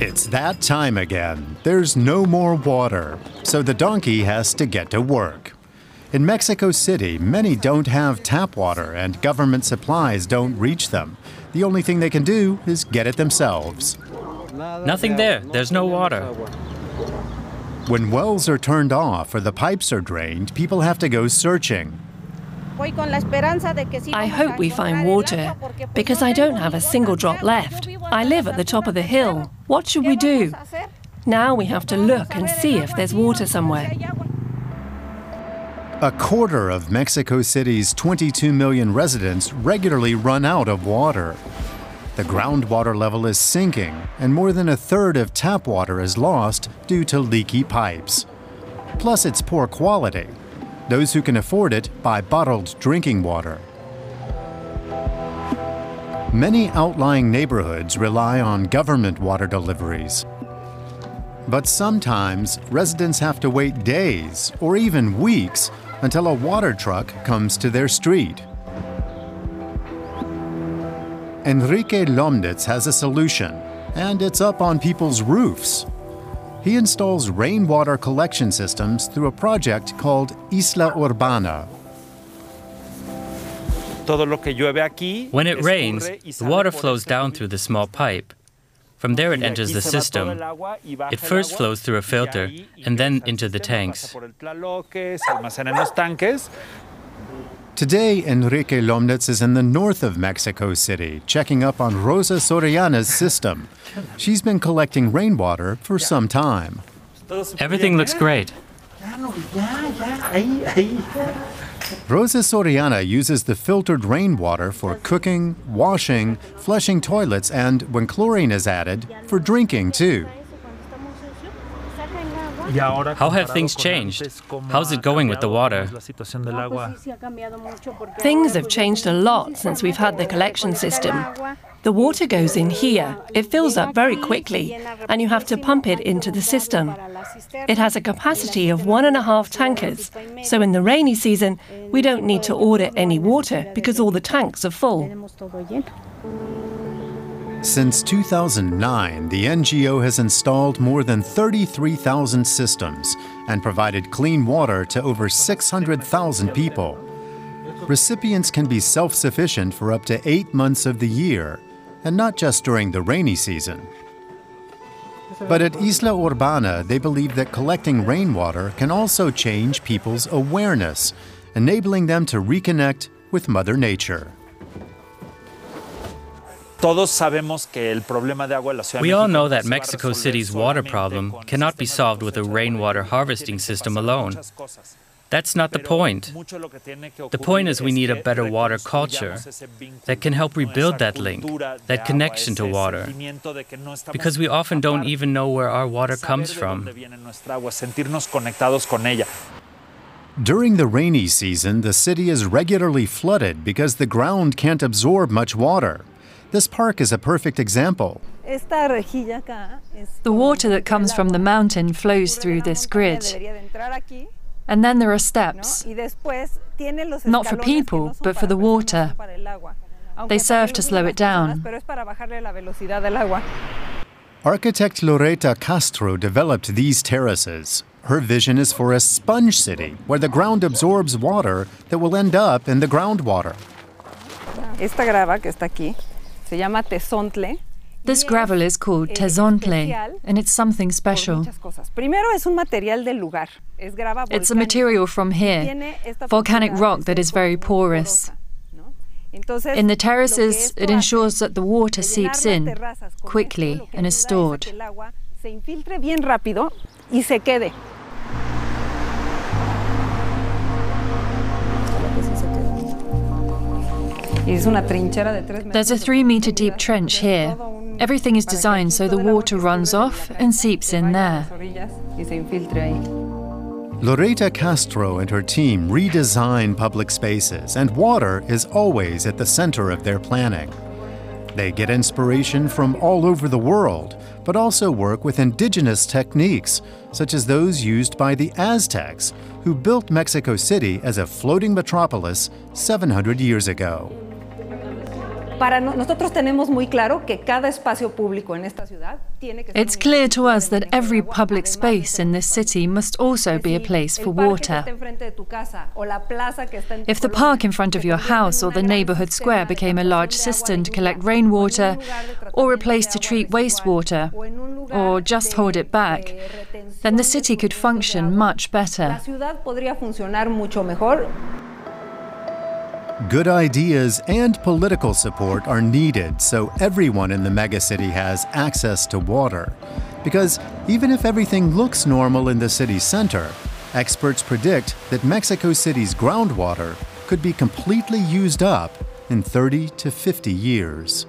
It's that time again. There's no more water, so the donkey has to get to work. In Mexico City, many don't have tap water and government supplies don't reach them. The only thing they can do is get it themselves. Nothing there. There's no water. When wells are turned off or the pipes are drained, people have to go searching. I hope we find water, because I don't have a single drop left. I live at the top of the hill. What should we do? Now we have to look and see if there's water somewhere. A quarter of Mexico City's 22 million residents regularly run out of water. The groundwater level is sinking, and more than a third of tap water is lost due to leaky pipes. Plus, it's poor quality. Those who can afford it buy bottled drinking water. Many outlying neighborhoods rely on government water deliveries. But sometimes residents have to wait days or even weeks until a water truck comes to their street. Enrique Lomnitz has a solution, and it's up on people's roofs. He installs rainwater collection systems through a project called Isla Urbana. When it rains, the water flows down through the small pipe. From there it enters the system. It first flows through a filter and then into the tanks. Today, Enrique Lomnitz is in the north of Mexico City, checking up on Rosa Soriana's system. She's been collecting rainwater for some time. Everything looks great. Rosa Soriana uses the filtered rainwater for cooking, washing, flushing toilets, and, when chlorine is added, for drinking, too. How have things changed? How's it going with the water? Things have changed a lot since we've had the collection system. The water goes in here, it fills up very quickly, and you have to pump it into the system. It has a capacity of 1.5 tankers, so in the rainy season, we don't need to order any water because all the tanks are full. Since 2009, the NGO has installed more than 33,000 systems and provided clean water to over 600,000 people. Recipients can be self-sufficient for up to 8 months of the year, and not just during the rainy season. But at Isla Urbana, they believe that collecting rainwater can also change people's awareness, enabling them to reconnect with Mother Nature. We all know that Mexico City's water problem cannot be solved with a rainwater harvesting system alone. That's not the point. The point is we need a better water culture that can help rebuild that link, that connection to water, because we often don't even know where our water comes from. During the rainy season, the city is regularly flooded because the ground can't absorb much water. This park is a perfect example. The water that comes from the mountain flows through this grid. And then there are steps, not for people, but for the water. They serve to slow it down. Architect Loreta Castro developed these terraces. Her vision is for a sponge city where the ground absorbs water that will end up in the groundwater. Esta grava que está aquí. This gravel is called tezontle, and it's something special. It's a material from here, volcanic rock that is very porous. In the terraces, it ensures that the water seeps in quickly and is stored. There's a 3-meter deep trench here. Everything is designed so the water runs off and seeps in there. Loreta Castro and her team redesign public spaces, and water is always at the center of their planning. They get inspiration from all over the world, but also work with indigenous techniques, such as those used by the Aztecs, who built Mexico City as a floating metropolis 700 years ago. Nosotros tenemos muy claro que cada espacio público en esta ciudad tiene que ser. It's clear to us that every public space in this city must also be a place for water. If the park in front of your house or the neighborhood square became a large cistern to collect rainwater, or a place to treat wastewater, or just hold it back, then the city could function much better. Good ideas and political support are needed so everyone in the megacity has access to water. Because even if everything looks normal in the city center, experts predict that Mexico City's groundwater could be completely used up in 30 to 50 years.